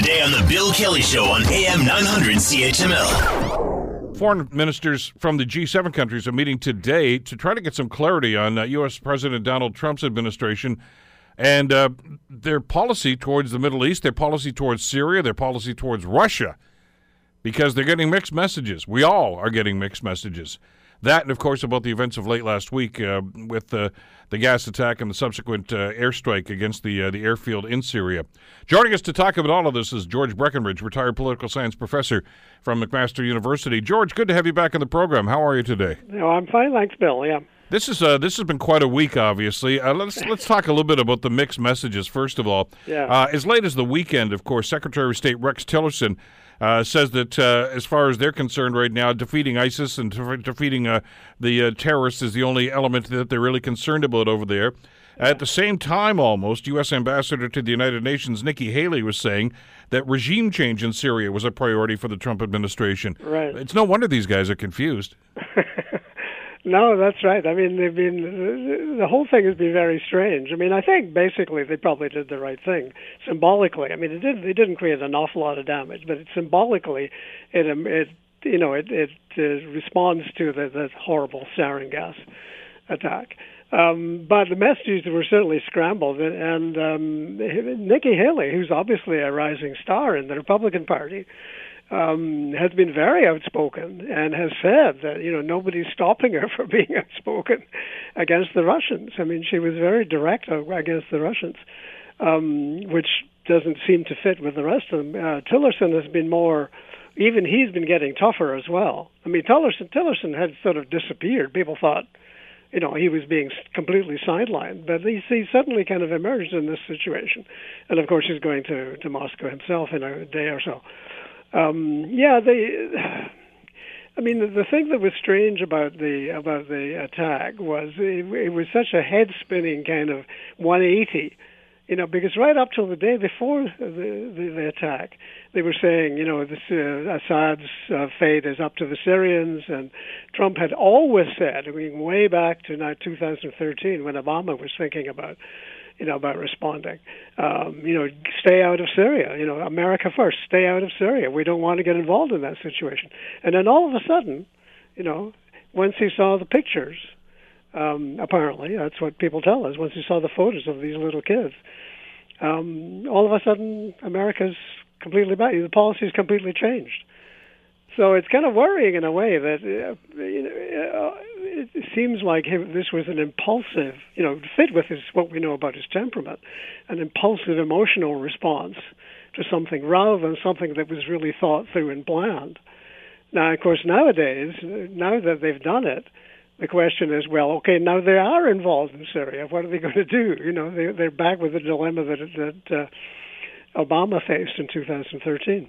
Today on the Bill Kelly Show on AM 900 CHML. Foreign ministers from the G7 countries are meeting today to try to get some clarity on U.S. President Donald Trump's administration and their policy towards the Middle East, their policy towards Syria, their policy towards Russia, because they're getting mixed messages. We all are getting mixed messages. That and, of course, about the events of late last week with the gas attack and the subsequent airstrike against the airfield in Syria. Joining us to talk about all of this is George Breckenridge, retired political science professor from McMaster University. George, good to have you back on the program. How are you today? No, I'm fine, thanks, Bill. Yeah. This has been quite a week, obviously. Let's talk a little bit about the mixed messages, first of all. Yeah. As late as the weekend, of course, Secretary of State Rex Tillerson says that as far as they're concerned right now, defeating ISIS and defeating the terrorists is the only element that they're really concerned about over there. At the same time, almost, U.S. Ambassador to the United Nations Nikki Haley was saying that regime change in Syria was a priority for the Trump administration. Right. It's no wonder these guys are confused. No, that's right. I mean, they've been, the whole thing has been very strange. I mean, I think basically they probably did the right thing symbolically. I mean, it didn't create an awful lot of damage, but it responds to the horrible sarin gas attack. But the messages were certainly scrambled, and Nikki Haley, who's obviously a rising star in the Republican Party, has been very outspoken and has said that, nobody's stopping her from being outspoken against the Russians. I mean, she was very direct against the Russians, which doesn't seem to fit with the rest of them. Tillerson has been more, even he's been getting tougher as well. I mean, Tillerson had sort of disappeared. People thought, he was being completely sidelined, but he suddenly kind of emerged in this situation. And, of course, he's going to Moscow himself in a day or so. The thing that was strange about the attack was it was such a head-spinning kind of 180, because right up till the day before the attack, they were saying, this, Assad's fate is up to the Syrians, and Trump had always said, I mean, way back to 2013 when Obama was thinking about responding. Stay out of Syria. America first, stay out of Syria. We don't want to get involved in that situation. And then all of a sudden, once he saw the pictures, apparently, that's what people tell us, once he saw the photos of these little kids, all of a sudden, America's completely back. The policy's completely changed. So it's kind of worrying in a way that it seems like this was an impulsive, fit with what we know about his temperament, an impulsive emotional response to something rather than something that was really thought through and planned. Now, of course, nowadays, now that they've done it, the question is, well, okay, now they are involved in Syria. What are they going to do? They're back with the dilemma that Obama faced in 2013.